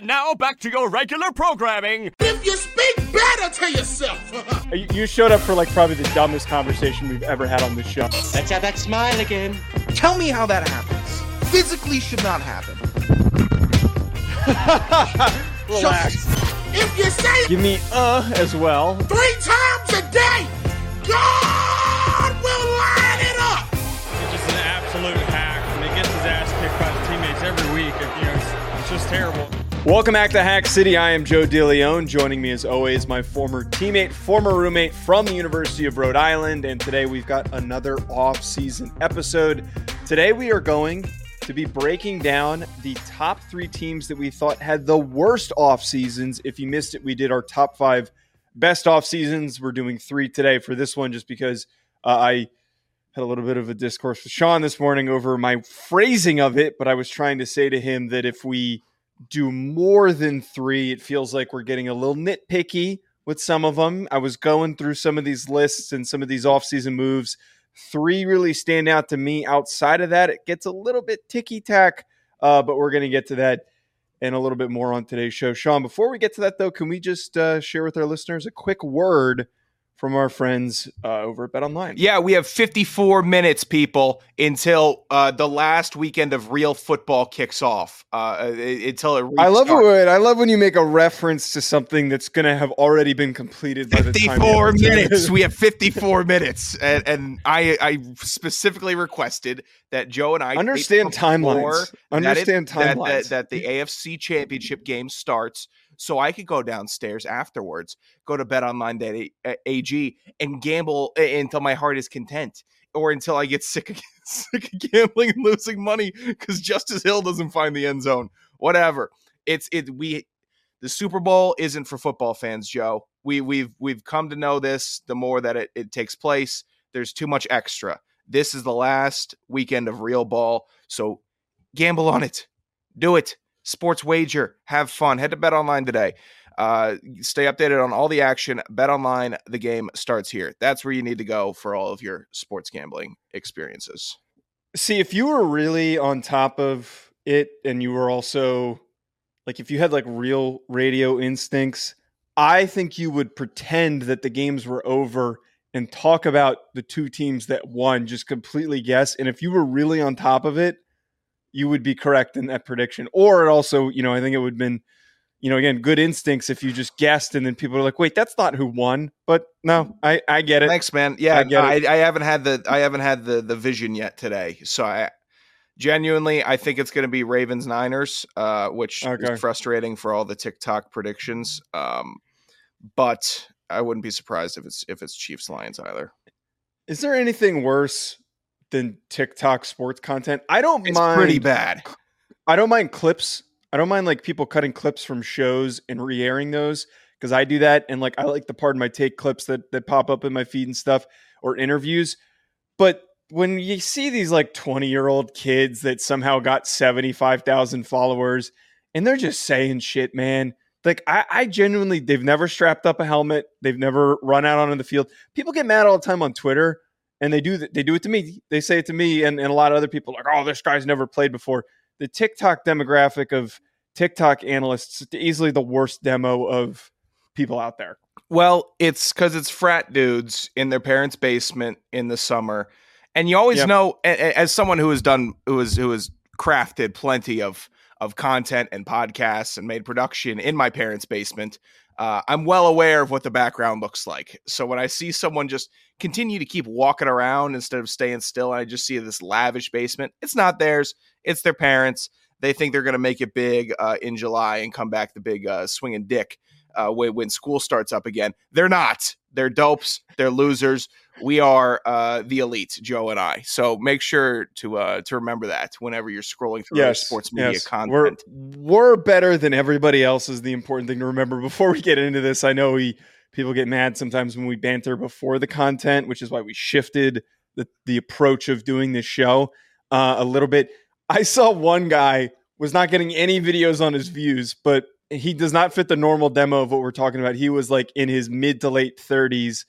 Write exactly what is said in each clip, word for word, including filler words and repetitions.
And now back to your regular programming. If you speak better to yourself. You showed up for like probably the dumbest conversation we've ever had on this show. Let's have that smile again. Tell me how that happens. Physically should not happen. Relax. If you say give me uh as well. Three times a day. God will line it up. It's just an absolute hack. And he gets his ass kicked by his teammates every week. You know, it's, it's just terrible. Welcome back to Hack City. I am Joe DeLeone. Joining me as always, my former teammate, former roommate from the University of Rhode Island. And today we've got another off-season episode. Today we are going to be breaking down the top three teams that we thought had the worst off-seasons. If you missed it, we did our top five best off-seasons. We're doing three today for this one just because uh, I had a little bit of a discourse with Sean this morning over my phrasing of it. But I was trying to say to him that if we do more than three, it feels like we're getting a little nitpicky with some of them. I was going through some of these lists and some of these offseason moves. Three really stand out to me. Outside of that, it gets a little bit ticky-tack, uh, but we're going to get to that and a little bit more on today's show. Sean, before we get to that, though, can we just uh, share with our listeners a quick word from our friends uh, over at Bet Online? Yeah, we have fifty-four minutes, people, until uh, the last weekend of real football kicks off. Uh, until it. I love it. I love when you make a reference to something that's going to have already been completed by the time. fifty-four minutes. We have fifty-four minutes, and, and I, I specifically requested that Joe and I understand timelines. Understand timelines that, that, that the A F C Championship game starts. So I could go downstairs afterwards, go to bet online dot a g and gamble until my heart is content or until I get sick of, sick of gambling and losing money because Justice Hill doesn't find the end zone. Whatever. It's it we the Super Bowl isn't for football fans, Joe. We we've we've come to know this the more that it, it takes place. There's too much extra. This is the last weekend of real ball. So gamble on it. Do it. Sports wager, have fun. Head to Bet Online today. Uh, stay updated on all the action. Bet Online, the game starts here. That's where you need to go for all of your sports gambling experiences. See, if you were really on top of it and you were also like, if you had like real radio instincts, I think you would pretend that the games were over and talk about the two teams that won, just completely guess. And if you were really on top of it, you would be correct in that prediction. Or it also, you know, I think it would have been, you know, again, good instincts if you just guessed and then people are like, wait, that's not who won. But no, I, I get it. Thanks, man. Yeah, I, get I, it. I haven't had the I haven't had the the vision yet today. So I genuinely I think it's going to be Ravens Niners, uh, which okay. is frustrating for all the TikTok predictions. Um, but I wouldn't be surprised if it's if it's Chiefs Lions either. Is there anything worse than TikTok sports content? I don't it's mind. It's pretty bad. I don't mind clips. I don't mind like people cutting clips from shows and re-airing those because I do that. And like, I like the Pardon My Take clips that, that pop up in my feed and stuff or interviews. But when you see these like twenty year old kids that somehow got seventy-five thousand followers and they're just saying shit, man, like I, I genuinely, they've never strapped up a helmet. They've never run out onto the field. People get mad all the time on Twitter. And they do th- they do it to me. They say it to me and, and a lot of other people like, oh, this guy's never played before. The TikTok demographic of TikTok analysts is easily the worst demo of people out there. Well, it's because it's frat dudes in their parents' basement in the summer. And you always yep. know, as someone who has done who has who has crafted plenty of of content and podcasts and made production in my parents' basement, Uh, I'm well aware of what the background looks like. So when I see someone just continue to keep walking around instead of staying still, and I just see this lavish basement, it's not theirs. It's their parents. They think they're going to make it big uh, in July and come back the big uh, swinging dick uh, when school starts up again. They're not. They're dopes. They're losers. We are uh, the elite, Joe and I. So make sure to uh, to remember that whenever you're scrolling through yes, your sports media yes. content. We're, we're better than everybody else is the important thing to remember. Before we get into this, I know we people get mad sometimes when we banter before the content, which is why we shifted the, the approach of doing this show uh, a little bit. I saw one guy was not getting any videos on his views, but he does not fit the normal demo of what we're talking about. He was like in his mid to late thirties,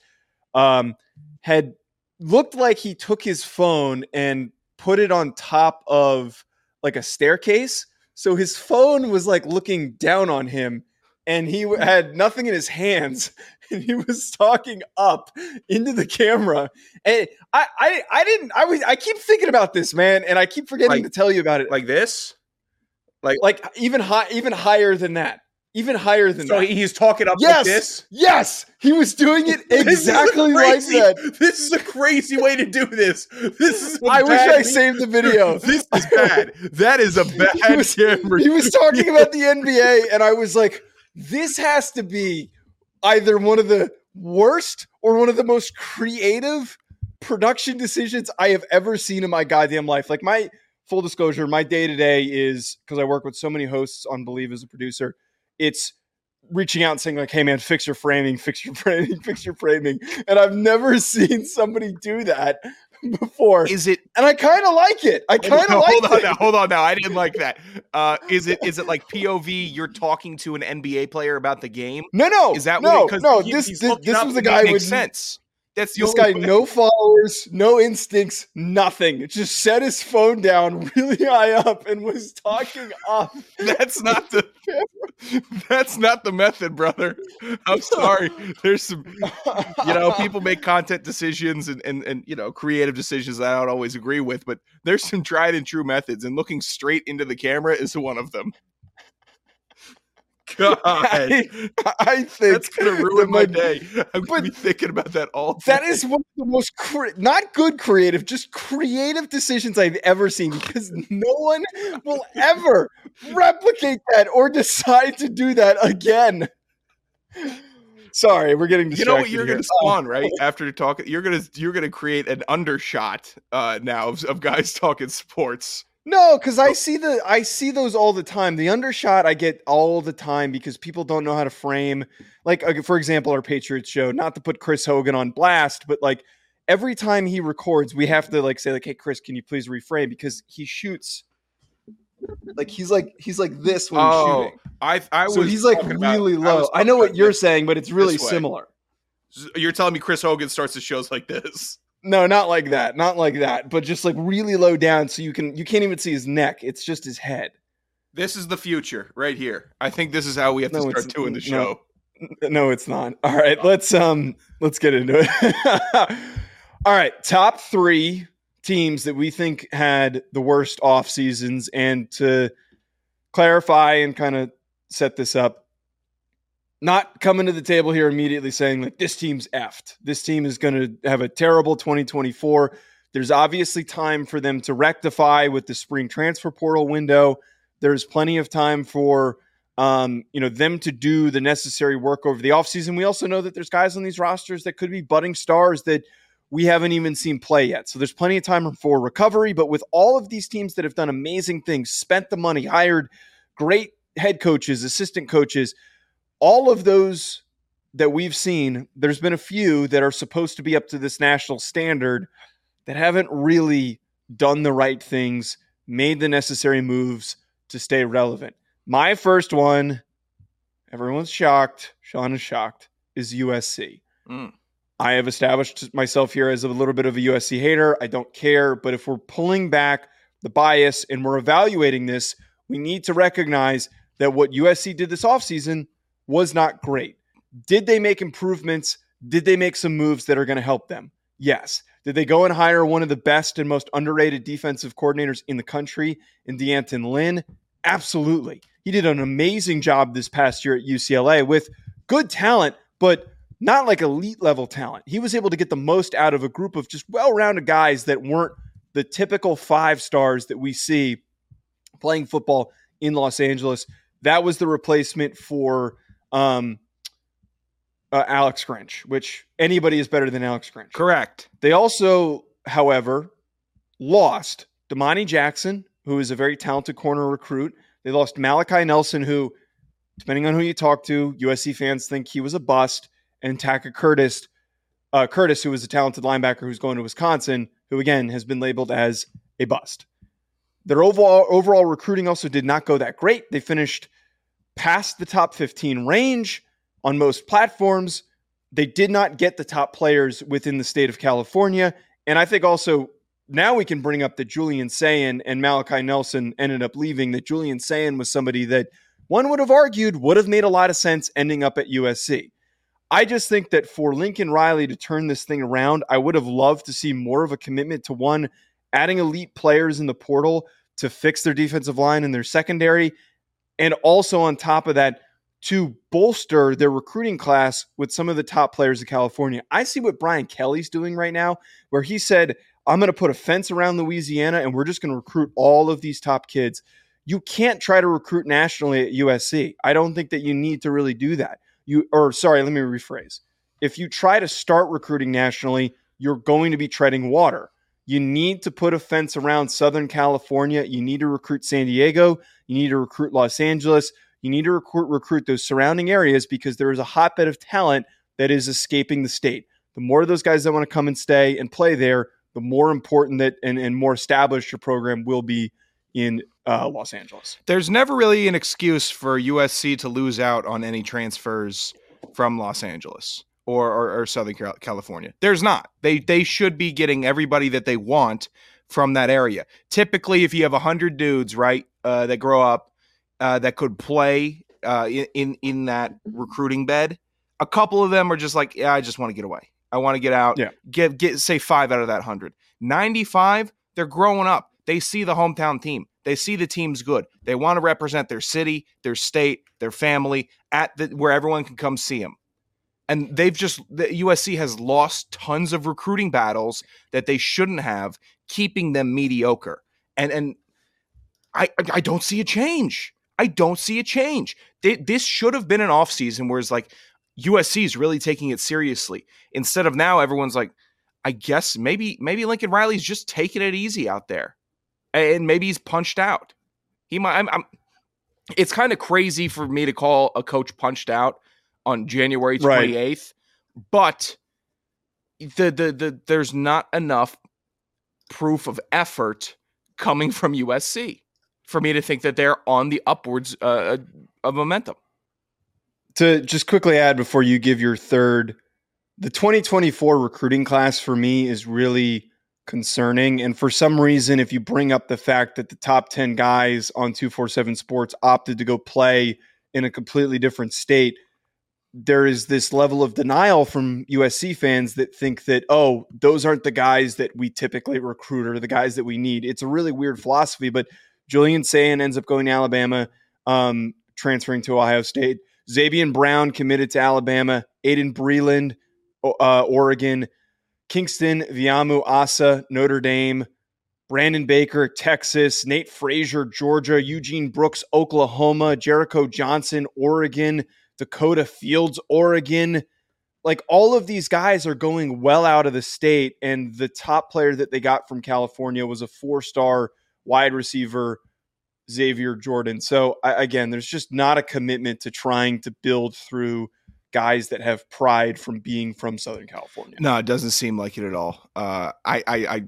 um, had looked like he took his phone and put it on top of like a staircase. So his phone was like looking down on him, and he had nothing in his hands, and he was talking up into the camera. And I, I, I didn't. I was. I keep thinking about this, man, and I keep forgetting like, to tell you about it. Like this, like like even high, even higher than that, even higher than so that. So he's talking up. Yes, like this? Yes, he was doing it exactly crazy, like that. This is a crazy way to do this. This is. I wish I saved the video. This is bad. That is a bad he was, camera. He was talking about the N B A, and I was like, this has to be either one of the worst or one of the most creative production decisions I have ever seen in my goddamn life. Like, my full disclosure, my day to day is, because I work with so many hosts on Believe as a producer, it's reaching out and saying like, hey man, fix your framing, fix your framing, fix your framing. And I've never seen somebody do that before. Is it? And I kind of like it. I kind of no, like hold on it. Now, hold on now. I didn't like that. Uh, is it? Is it like P O V? You're talking to an N B A player about the game? No, no. Is that no? What it, no. He, this this, this was a guy with sense. That's the this guy. Way. No followers, no instincts, nothing. Just set his phone down really high up and was talking up. That's not the. That's not the method, brother. I'm sorry. There's some, you know, people make content decisions and, and, and, you know, creative decisions that I don't always agree with, but there's some tried and true methods, and looking straight into the camera is one of them. God, I, I think that's going to ruin my day. I'm going to be thinking about that all day. That is one of the most, cre- not good creative, just creative decisions I've ever seen, because no one will ever replicate that or decide to do that again. Sorry, we're getting distracted. You know what you're going to spawn, right? After talking, you're going to you're going to create an undershot uh, now of, of guys talking sports. No, because I see the I see those all the time. The undershot I get all the time because people don't know how to frame. Like, for example, our Patriots show, not to put Chris Hogan on blast, but like every time he records, we have to like say like, hey, Chris, can you please reframe? Because he shoots like he's like he's like this when oh, he's shooting. I I was so he's like really about, low. I, I know what you're saying, but it's really similar. You're telling me Chris Hogan starts his shows like this. No, not like that. Not like that. But just like really low down, so you can you can't even see his neck. It's just his head. This is the future right here. I think this is how we have no, to start doing the show. No, no, it's not. All right, let's um let's get into it. All right, top three teams that we think had the worst off seasons, and to clarify and kind of set this up. Not coming to the table here immediately saying like this team's effed. This team is going to have a terrible twenty twenty-four. There's obviously time for them to rectify with the spring transfer portal window. There's plenty of time for um, you know, them to do the necessary work over the offseason. We also know that there's guys on these rosters that could be budding stars that we haven't even seen play yet. So there's plenty of time for recovery. But with all of these teams that have done amazing things, spent the money, hired great head coaches, assistant coaches, all of those that we've seen, there's been a few that are supposed to be up to this national standard that haven't really done the right things, made the necessary moves to stay relevant. My first one, everyone's shocked, Sean is shocked, is U S C. Mm. I have established myself here as a little bit of a U S C hater. I don't care, but if we're pulling back the bias and we're evaluating this, we need to recognize that what U S C did this offseason was not great. Did they make improvements? Did they make some moves that are going to help them? Yes. Did they go and hire one of the best and most underrated defensive coordinators in the country in DeAnton Lynn? Absolutely. He did an amazing job this past year at U C L A with good talent, but not like elite level talent. He was able to get the most out of a group of just well-rounded guys that weren't the typical five stars that we see playing football in Los Angeles. That was the replacement for Um, uh, Alex Grinch, which anybody is better than Alex Grinch. Correct. They also, however, lost Damani Jackson, who is a very talented corner recruit. They lost Malachi Nelson, who, depending on who you talk to, U S C fans think he was a bust, and Taka Curtis, uh, Curtis, who was a talented linebacker who's going to Wisconsin, who again has been labeled as a bust. Their overall overall recruiting also did not go that great. They finished past the top fifteen range on most platforms. They did not get the top players within the state of California. And I think also now we can bring up that Julian Sayin and Malachi Nelson ended up leaving, that Julian Sayin was somebody that one would have argued would have made a lot of sense ending up at U S C. I just think that for Lincoln Riley to turn this thing around, I would have loved to see more of a commitment to, one, adding elite players in the portal to fix their defensive line and their secondary, and also on top of that, to bolster their recruiting class with some of the top players in California. I see what Brian Kelly's doing right now, where he said, I'm going to put a fence around Louisiana and we're just going to recruit all of these top kids. You can't try to recruit nationally at U S C. I don't think that you need to really do that. You, or sorry, let me rephrase. If you try to start recruiting nationally, you're going to be treading water. You need to put a fence around Southern California. You need to recruit San Diego. You need to recruit Los Angeles. You need to recruit, recruit those surrounding areas because there is a hotbed of talent that is escaping the state. The more of those guys that want to come and stay and play there, the more important that and, and more established your program will be in uh, Los Angeles. There's never really an excuse for U S C to lose out on any transfers from Los Angeles or, or, or Southern California. There's not. They they should be getting everybody that they want from that area. Typically, if you have one hundred dudes, right, uh, that grow up, Uh, that could play uh, in in that recruiting bed. A couple of them are just like, yeah, I just want to get away. I want to get out. Yeah. Get get say five out of that hundred. ninety-five, they're growing up. They see the hometown team. They see the team's good. They want to represent their city, their state, their family at the where everyone can come see them. And they've just the U S C has lost tons of recruiting battles that they shouldn't have, keeping them mediocre. And and I I don't see a change. I don't see a change. This should have been an offseason where it's like U S C is really taking it seriously. Instead of now, everyone's like, I guess maybe maybe Lincoln Riley's just taking it easy out there, and maybe he's punched out. He might. I'm, I'm, it's kind of crazy for me to call a coach punched out on January twenty-eighth, right. but the, the the there's not enough proof of effort coming from U S C for me to think that they're on the upwards uh, of momentum. To just quickly add before you give your third, the twenty twenty-four recruiting class for me is really concerning. And for some reason, if you bring up the fact that the top ten guys on two forty-seven Sports opted to go play in a completely different state, there is this level of denial from U S C fans that think that, oh, those aren't the guys that we typically recruit or the guys that we need. It's a really weird philosophy, but Julian Sayin ends up going to Alabama, um, transferring to Ohio State. Xavier Brown committed to Alabama. Aiden Breland, uh, Oregon. Kingston Viamu Asa, Notre Dame. Brandon Baker, Texas. Nate Frazier, Georgia. Eugene Brooks, Oklahoma. Jericho Johnson, Oregon. Dakota Fields, Oregon. Like, all of these guys are going well out of the state, and the top player that they got from California was a four-star wide receiver, Xavier Jordan. So I, again, there's just not a commitment to trying to build through guys that have pride from being from Southern California. No, it doesn't seem like it at all. Uh, I, I, I,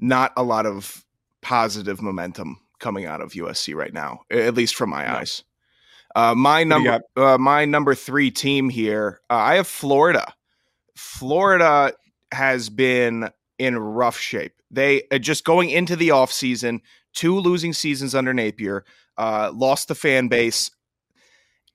not a lot of positive momentum coming out of U S C right now, at least from my no. eyes. Uh, my number, uh, my number three team here. Uh, I have Florida. Florida has been in rough shape. They uh, just going into the offseason, two losing seasons under Napier, uh, lost the fan base,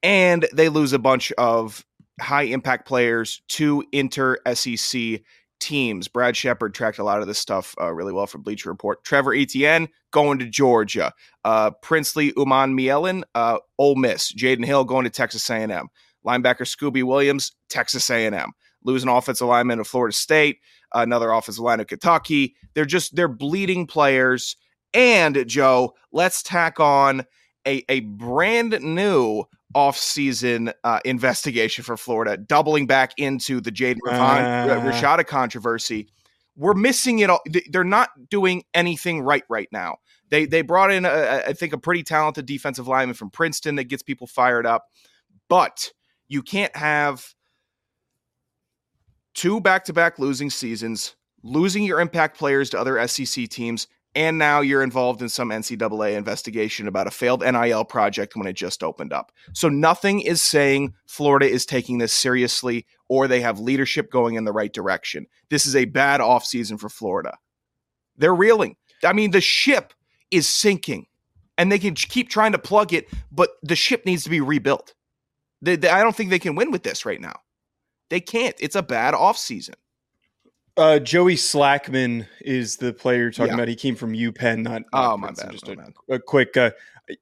and they lose a bunch of high impact players to inter S E C teams. Brad Shepard tracked a lot of this stuff uh, really well from Bleacher Report. Trevor Etienne going to Georgia, uh, Princely Uman Mielen, uh, Ole Miss, Jaden Hill going to Texas A and M, linebacker Scooby Williams, Texas A and M, losing offensive lineman of Florida State, another offensive line of Kentucky. They're just, they're bleeding players. And Joe, let's tack on a, a brand new offseason uh, investigation for Florida, doubling back into the Jaden uh, Rashada controversy. We're missing it all. They're not doing anything right right now. They, they brought in, a, I think, a pretty talented defensive lineman from Princeton that gets people fired up, but you can't have two back-to-back losing seasons, losing your impact players to other S E C teams, and now you're involved in some N C double A investigation about a failed N I L project when it just opened up. So nothing is saying Florida is taking this seriously or they have leadership going in the right direction. This is a bad offseason for Florida. They're reeling. I mean, the ship is sinking, and they can keep trying to plug it, but the ship needs to be rebuilt. They, they, I don't think they can win with this right now. They can't. It's a bad offseason. Uh, Joey Slackman is the player you're talking yeah. about. He came from UPenn. Not, not oh, my bad. Just my a, bad. a quick, uh,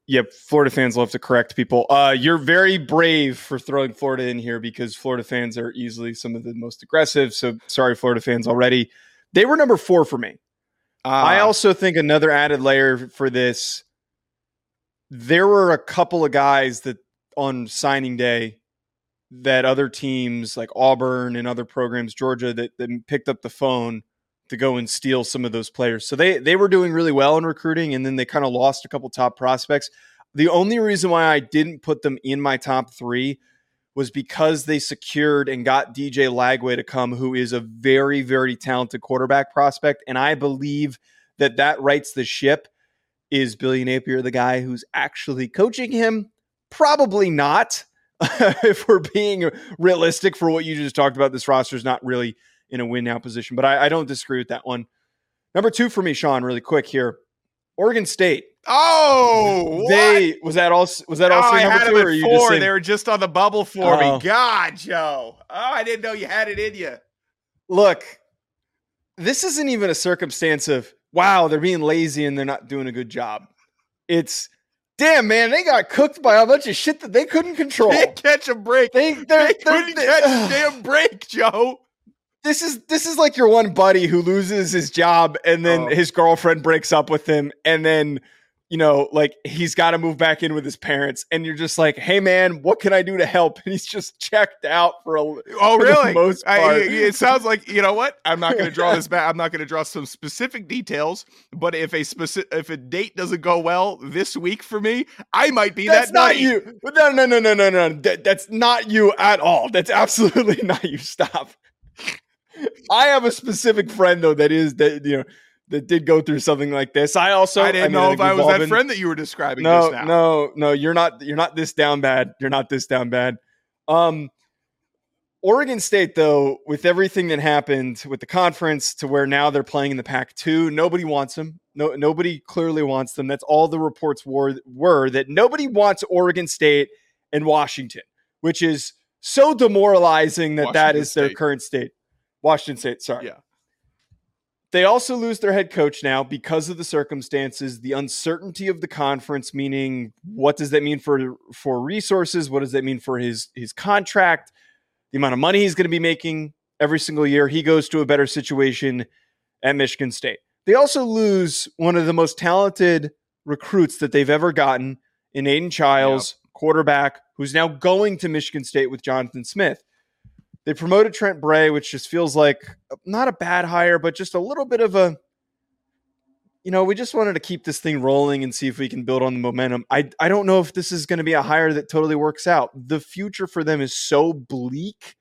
yeah, Florida fans love to correct people. Uh, you're very brave for throwing Florida in here because Florida fans are easily some of the most aggressive. So sorry, Florida fans already. They were number four for me. Uh, I also think another added layer for this, there were a couple of guys that on signing day that other teams like Auburn and other programs, Georgia, that, that picked up the phone to go and steal some of those players. So they, they were doing really well in recruiting, and then they kind of lost a couple top prospects. The only reason why I didn't put them in my top three was because they secured and got D J Lagway to come, who is a very, very talented quarterback prospect. And I believe that that rights the ship. Is Billy Napier the guy who's actually coaching him? Probably not. If we're being realistic for what you just talked about, this roster is not really in a win now position, but I, I don't disagree with that one. Number two for me, Sean, really quick here. Oregon State. Oh, they what? was that all? Was that all? Oh, I had them at four. Just saying, they were just on the bubble for oh. me. God, Joe. Oh, I didn't know you had it in you. Look, this isn't even a circumstance of, wow, they're being lazy and they're not doing a good job. It's, damn, man, they got cooked by a bunch of shit that they couldn't control. They can't catch a break. They, they're, they they're, couldn't they're, catch uh, a damn break, Joe. This is this is like your one buddy who loses his job and then oh. his girlfriend breaks up with him. And then, you know, like he's got to move back in with his parents. And you're just like, hey, man, what can I do to help? And he's just checked out for a Oh, for really? The most part. I, it sounds like, you know what? I'm not going to draw this back. I'm not going to draw some specific details. But if a specific if a date doesn't go well this week for me, I might be that's that not buddy. You. No, no, no, no, no, no. That, that's not you at all. That's absolutely not you. Stop. I have a specific friend though that is that you know that did go through something like this. I also I didn't I mean, know I if I was that been, friend that you were describing. No, just now. no, no, you're not. You're not this down bad. You're not this down bad. Um, Oregon State though, with everything that happened with the conference to where now they're playing in the Pac two, nobody wants them. No, nobody clearly wants them. That's all the reports were were that nobody wants Oregon State and Washington, which is so demoralizing that Washington that is State. Their current state. Washington State, sorry. Yeah. They also lose their head coach now because of the circumstances, the uncertainty of the conference, meaning what does that mean for, for resources? What does that mean for his, his contract? The amount of money he's going to be making every single year. He goes to a better situation at Michigan State. They also lose one of the most talented recruits that they've ever gotten in Aiden Childs, yep. quarterback, who's now going to Michigan State with Jonathan Smith. They promoted Trent Bray, which just feels like not a bad hire, but just a little bit of a, you know, we just wanted to keep this thing rolling and see if we can build on the momentum. I, I don't know if this is going to be a hire that totally works out. The future for them is so bleak.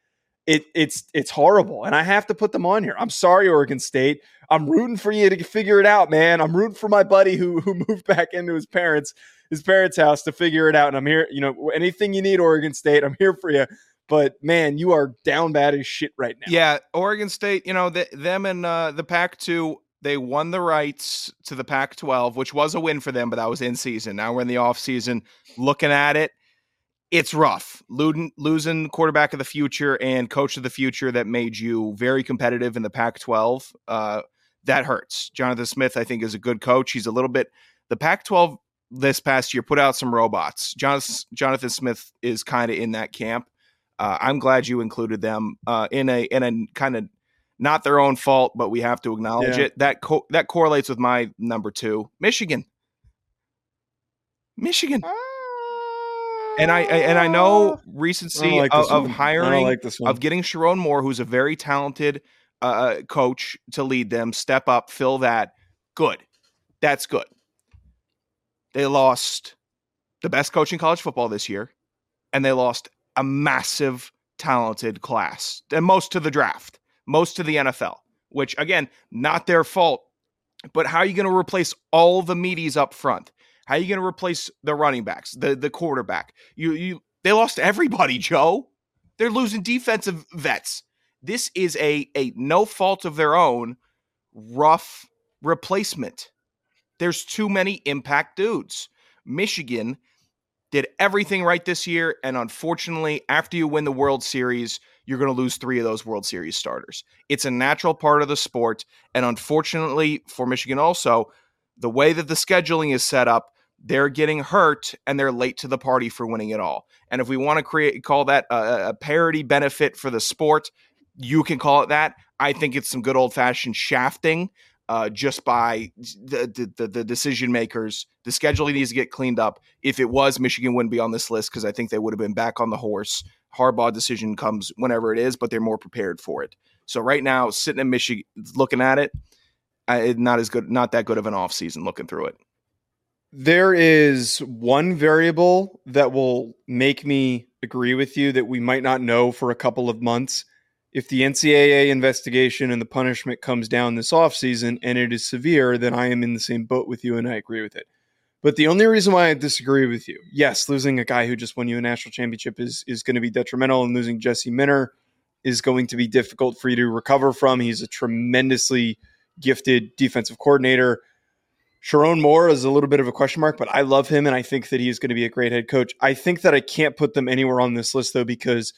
It it's it's horrible. And I have to put them on here. I'm sorry, Oregon State. I'm rooting for you to figure it out, man. I'm rooting for my buddy who who moved back into his parents, his parents' house to figure it out. And I'm here, you know, anything you need, Oregon State, I'm here for you. But, man, you are down bad as shit right now. Yeah, Oregon State, you know, the, them and uh, the Pac two, they won the rights to the Pac twelve, which was a win for them, but that was in season. Now we're in the offseason looking at it. It's rough. Luden, losing quarterback of the future and coach of the future that made you very competitive in the Pac twelve, uh, that hurts. Jonathan Smith, I think, is a good coach. He's a little bit – the Pac twelve this past year put out some robots. Jonathan, Jonathan Smith is kind of in that camp. Uh, I'm glad you included them uh, in a in a kind of not their own fault, but we have to acknowledge yeah. it. That co- that correlates with my number two, Michigan. Michigan, and I, I and I know recency I like of, of hiring like of getting Sharon Moore, who's a very talented uh, coach, to lead them, step up, fill that. Good, that's good. They lost the best coach in college football this year, and they lost a massive talented class and most to the draft, most to the N F L, which again, not their fault, but how are you going to replace all the meaties up front? How are you going to replace the running backs, the, the quarterback? You, you, they lost everybody, Joe. They're losing defensive vets. This is a, a no fault of their own rough replacement. There's too many impact dudes. Michigan did everything right this year, and unfortunately, after you win the World Series, you're going to lose three of those World Series starters. It's a natural part of the sport, and unfortunately for Michigan also, the way that the scheduling is set up, they're getting hurt, and they're late to the party for winning it all. And if we want to create call that a, a parity benefit for the sport, you can call it that. I think it's some good old-fashioned shafting uh, just by the, the, the decision makers. The scheduling needs to get cleaned up. If it was, Michigan wouldn't be on this list because I think they would have been back on the horse. Harbaugh decision comes whenever it is, but they're more prepared for it. So right now, sitting in Michigan, looking at it, I, not as good, not that good of an offseason looking through it. There is one variable that will make me agree with you that we might not know for a couple of months. If the N C double A investigation and the punishment comes down this offseason and it is severe, then I am in the same boat with you and I agree with it. But the only reason why I disagree with you, yes, losing a guy who just won you a national championship is, is going to be detrimental, and losing Jesse Minner is going to be difficult for you to recover from. He's a tremendously gifted defensive coordinator. Sharon Moore is a little bit of a question mark, but I love him, and I think that he's going to be a great head coach. I think that I can't put them anywhere on this list, though, because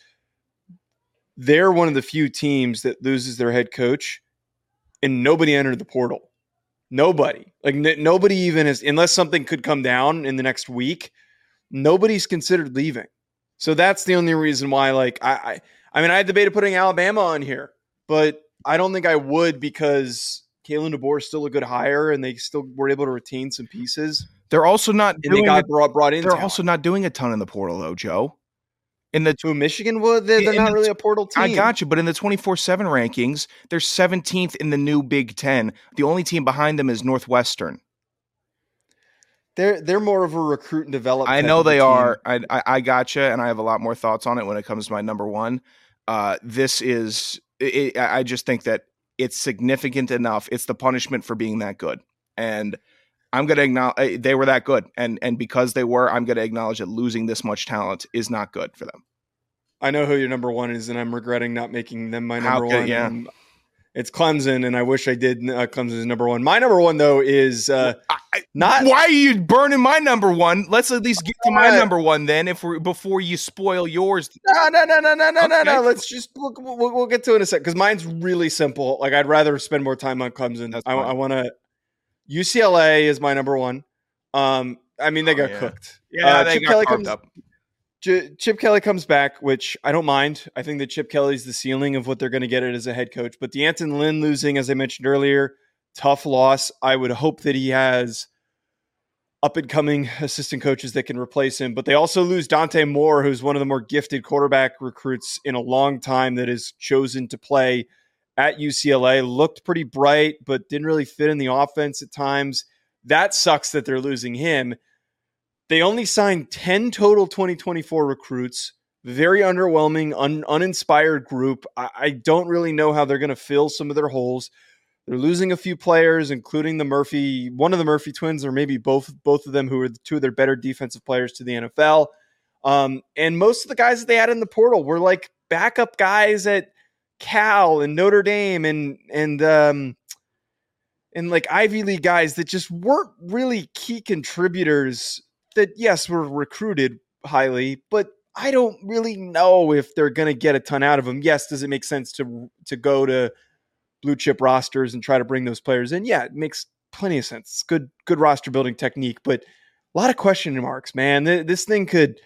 they're one of the few teams that loses their head coach, and nobody entered the portal. Nobody. Like, n- nobody even is, unless something could come down in the next week, nobody's considered leaving. So that's the only reason why, like, I, I, I mean, I debated putting Alabama on here, but I don't think I would because Kalen DeBoer is still a good hire, and they still were able to retain some pieces. They're also not and doing they got a, brought, brought in. They're talent. Also not doing a ton in the portal, though, Joe. In the Who, Michigan? Well, they're, they're not the, really a portal team. I got you, but in the twenty-four seven rankings, they're seventeenth in the new Big Ten. The only team behind them is Northwestern. They're they're more of a recruit and develop. I know they are. I, I I gotcha, and I have a lot more thoughts on it when it comes to my number one. Uh, this is it, I just think that it's significant enough. It's the punishment for being that good. And I'm going to acknowledge they were that good. And, and because they were, I'm going to acknowledge that losing this much talent is not good for them. I know who your number one is, and I'm regretting not making them my number could, one. Yeah. Um, it's Clemson. And I wish I did. Uh, Clemson's number one. My number one though is uh, I, not. Why are you burning my number one? Let's at least get to my uh, number one then. If we before you spoil yours. No, no, no, no, no, no, okay. no, no. Let's just, we'll, we'll, we'll get to it in a second. Cause mine's really simple. Like I'd rather spend more time on Clemson. I, I want to, U C L A is my number one. Um, I mean, they oh, got yeah. cooked. Yeah, uh, they Chip got Kelly comes, up. J- Chip Kelly comes back, which I don't mind. I think that Chip Kelly's the ceiling of what they're going to get it as a head coach. But DeAnton Lynn losing, as I mentioned earlier, tough loss. I would hope that he has up-and-coming assistant coaches that can replace him. But they also lose Dante Moore, who's one of the more gifted quarterback recruits in a long time that has chosen to play at U C L A, looked pretty bright, but didn't really fit in the offense at times. That sucks that they're losing him. They only signed ten total twenty twenty-four recruits. Very underwhelming, un- uninspired group. I-, I don't really know how they're going to fill some of their holes. They're losing a few players, including the Murphy, one of the Murphy twins, or maybe both, both of them, who are the two of their better defensive players to the N F L. Um, and most of the guys that they had in the portal were like backup guys at Cal and Notre Dame and and um and like Ivy League guys that just weren't really key contributors that yes were recruited highly, but I don't really know if they're gonna get a ton out of them. Yes, does it make sense to to go to blue chip rosters and try to bring those players in? Yeah, it makes plenty of sense. It's good good roster building technique, but a lot of question marks, man. This thing could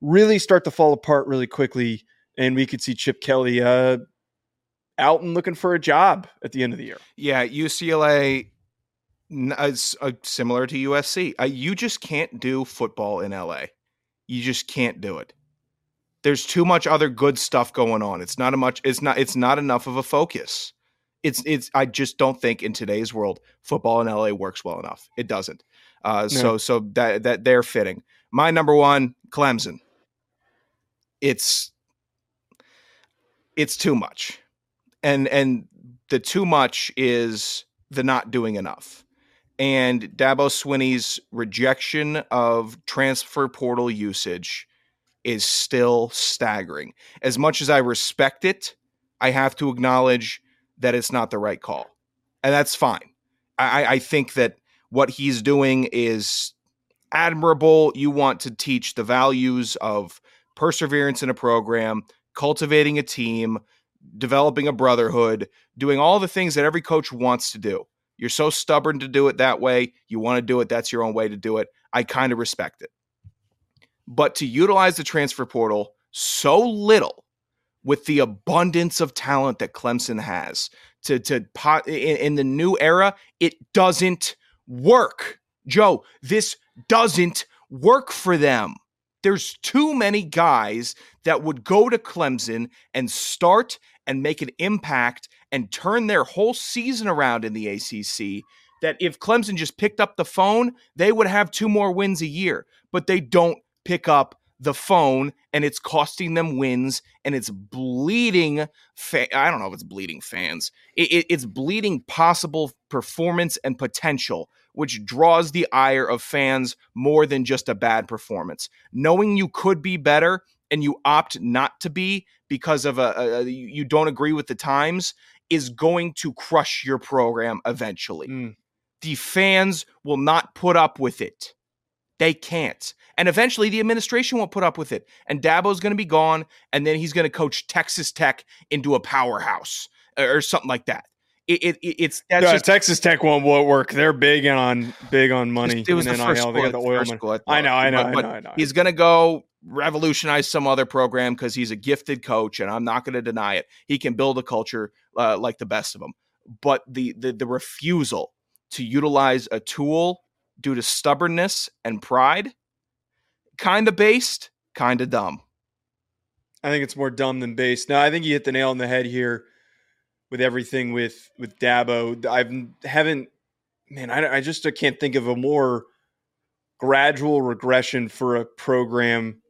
really start to fall apart really quickly, and we could see Chip Kelly uh out and looking for a job at the end of the year. Yeah, U C L A is uh, similar to U S C. Uh, you just can't do football in L A. You just can't do it. There's too much other good stuff going on. It's not a much. It's not. It's not enough of a focus. It's. It's. I just don't think in today's world football in L A works well enough. It doesn't. Uh, no. So. So that that they're fitting. My number one, Clemson. It's. It's too much. And and the too much is the not doing enough. And Dabo Swinney's rejection of transfer portal usage is still staggering. As much as I respect it, I have to acknowledge that it's not the right call. And that's fine. I, I think that what he's doing is admirable. You want to teach the values of perseverance in a program, cultivating a team, developing a brotherhood, doing all the things that every coach wants to do. You're so stubborn to do it that way. You want to do it. That's your own way to do it. I kind of respect it. But to utilize the transfer portal so little with the abundance of talent that Clemson has to, to pot in, in the new era, it doesn't work. Joe, this doesn't work for them. There's too many guys that would go to Clemson and start and make an impact and turn their whole season around in the A C C that if Clemson just picked up the phone, they would have two more wins a year. But they don't pick up the phone, and it's costing them wins, and it's bleeding. Fa- I don't know if it's bleeding fans. It, it, it's bleeding possible performance and potential, which draws the ire of fans more than just a bad performance. Knowing you could be better and you opt not to be because of a, a you don't agree with the times is going to crush your program eventually. Mm. The fans will not put up with it. They can't. And eventually the administration won't put up with it. And Dabo's going to be gone. And then he's going to coach Texas Tech into a powerhouse or something like that. It, it, it it's that's yeah, just, Texas Tech won't work. They're big on big on money. It was and the first school, the oil first school I, I know, I know, but, I know, but I know, I know. He's going to go revolutionize some other program because he's a gifted coach, and I'm not going to deny it. He can build a culture uh, like the best of them. But the the the refusal to utilize a tool due to stubbornness and pride, kind of based, kind of dumb. I think it's more dumb than based. No, I think you hit the nail on the head here with everything with, with Dabo. I haven't, man, I, I just I can't think of a more gradual regression for a program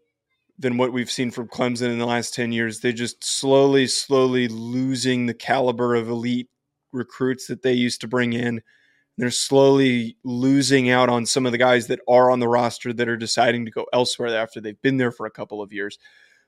than what we've seen from Clemson in the last ten years. They're just slowly, slowly losing the caliber of elite recruits that they used to bring in. They're slowly losing out on some of the guys that are on the roster that are deciding to go elsewhere after they've been there for a couple of years.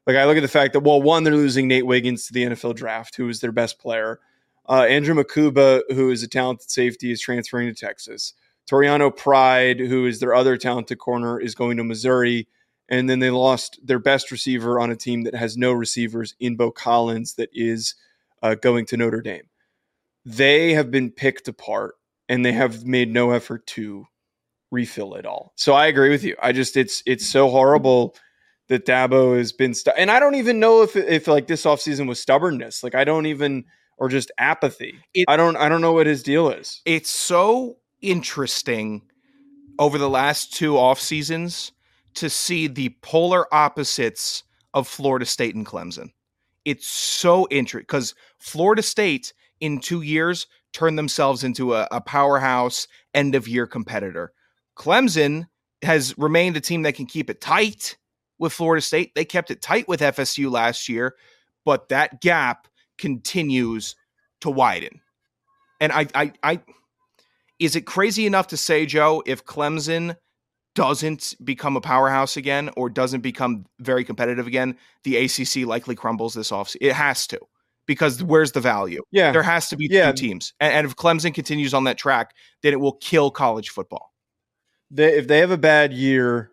Like, I look at the fact that, well, one, they're losing Nate Wiggins to the N F L draft, who is their best player. Uh, Andrew Makuba, who is a talented safety, is transferring to Texas. Toriano Pride, who is their other talented corner, is going to Missouri. And then they lost their best receiver on a team that has no receivers in Bo Collins that is uh, going to Notre Dame. They have been picked apart. And they have made no effort to refill it all. So I agree with you. I just, it's it's so horrible that Dabo has been stu- and I don't even know if if like this offseason was stubbornness. Like I don't even or just apathy. It, I don't I don't know what his deal is. It's so interesting over the last two off seasons to see the polar opposites of Florida State and Clemson. It's so interesting because Florida State in two years turn themselves into a, a powerhouse end-of-year competitor. Clemson has remained a team that can keep it tight with Florida State. They kept it tight with F S U last year, but that gap continues to widen. And I, I, I, is it crazy enough to say, Joe, if Clemson doesn't become a powerhouse again or doesn't become very competitive again, the A C C likely crumbles this offseason? It has to. Because where's the value? Yeah. There has to be yeah. two teams. And, and if Clemson continues on that track, then it will kill college football. They, if they have a bad year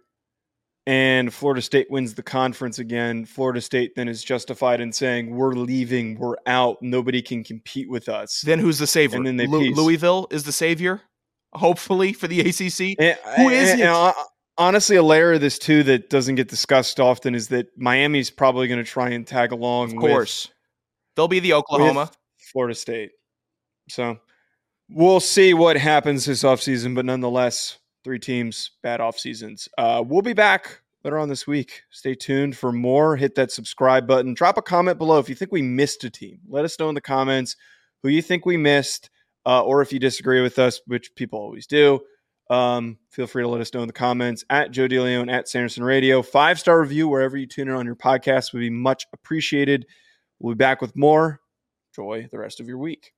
and Florida State wins the conference again, Florida State then is justified in saying, we're leaving, we're out, nobody can compete with us. Then who's the savior? And then they Lu- Louisville is the savior, hopefully, for the A C C. And, Who is and, it? And honestly, a layer of this, too, that doesn't get discussed often is that Miami's probably going to try and tag along with... Of course. With They'll be the Oklahoma. Florida State. So we'll see what happens this offseason, but nonetheless, three teams, bad offseasons. Uh, we'll be back later on this week. Stay tuned for more. Hit that subscribe button. Drop a comment below if you think we missed a team. Let us know in the comments who you think we missed uh, or if you disagree with us, which people always do. Um, feel free to let us know in the comments at Joe DeLeone, at Sanderson Radio. Five-star review wherever you tune in on your podcast would be much appreciated. We'll be back with more. Enjoy the rest of your week.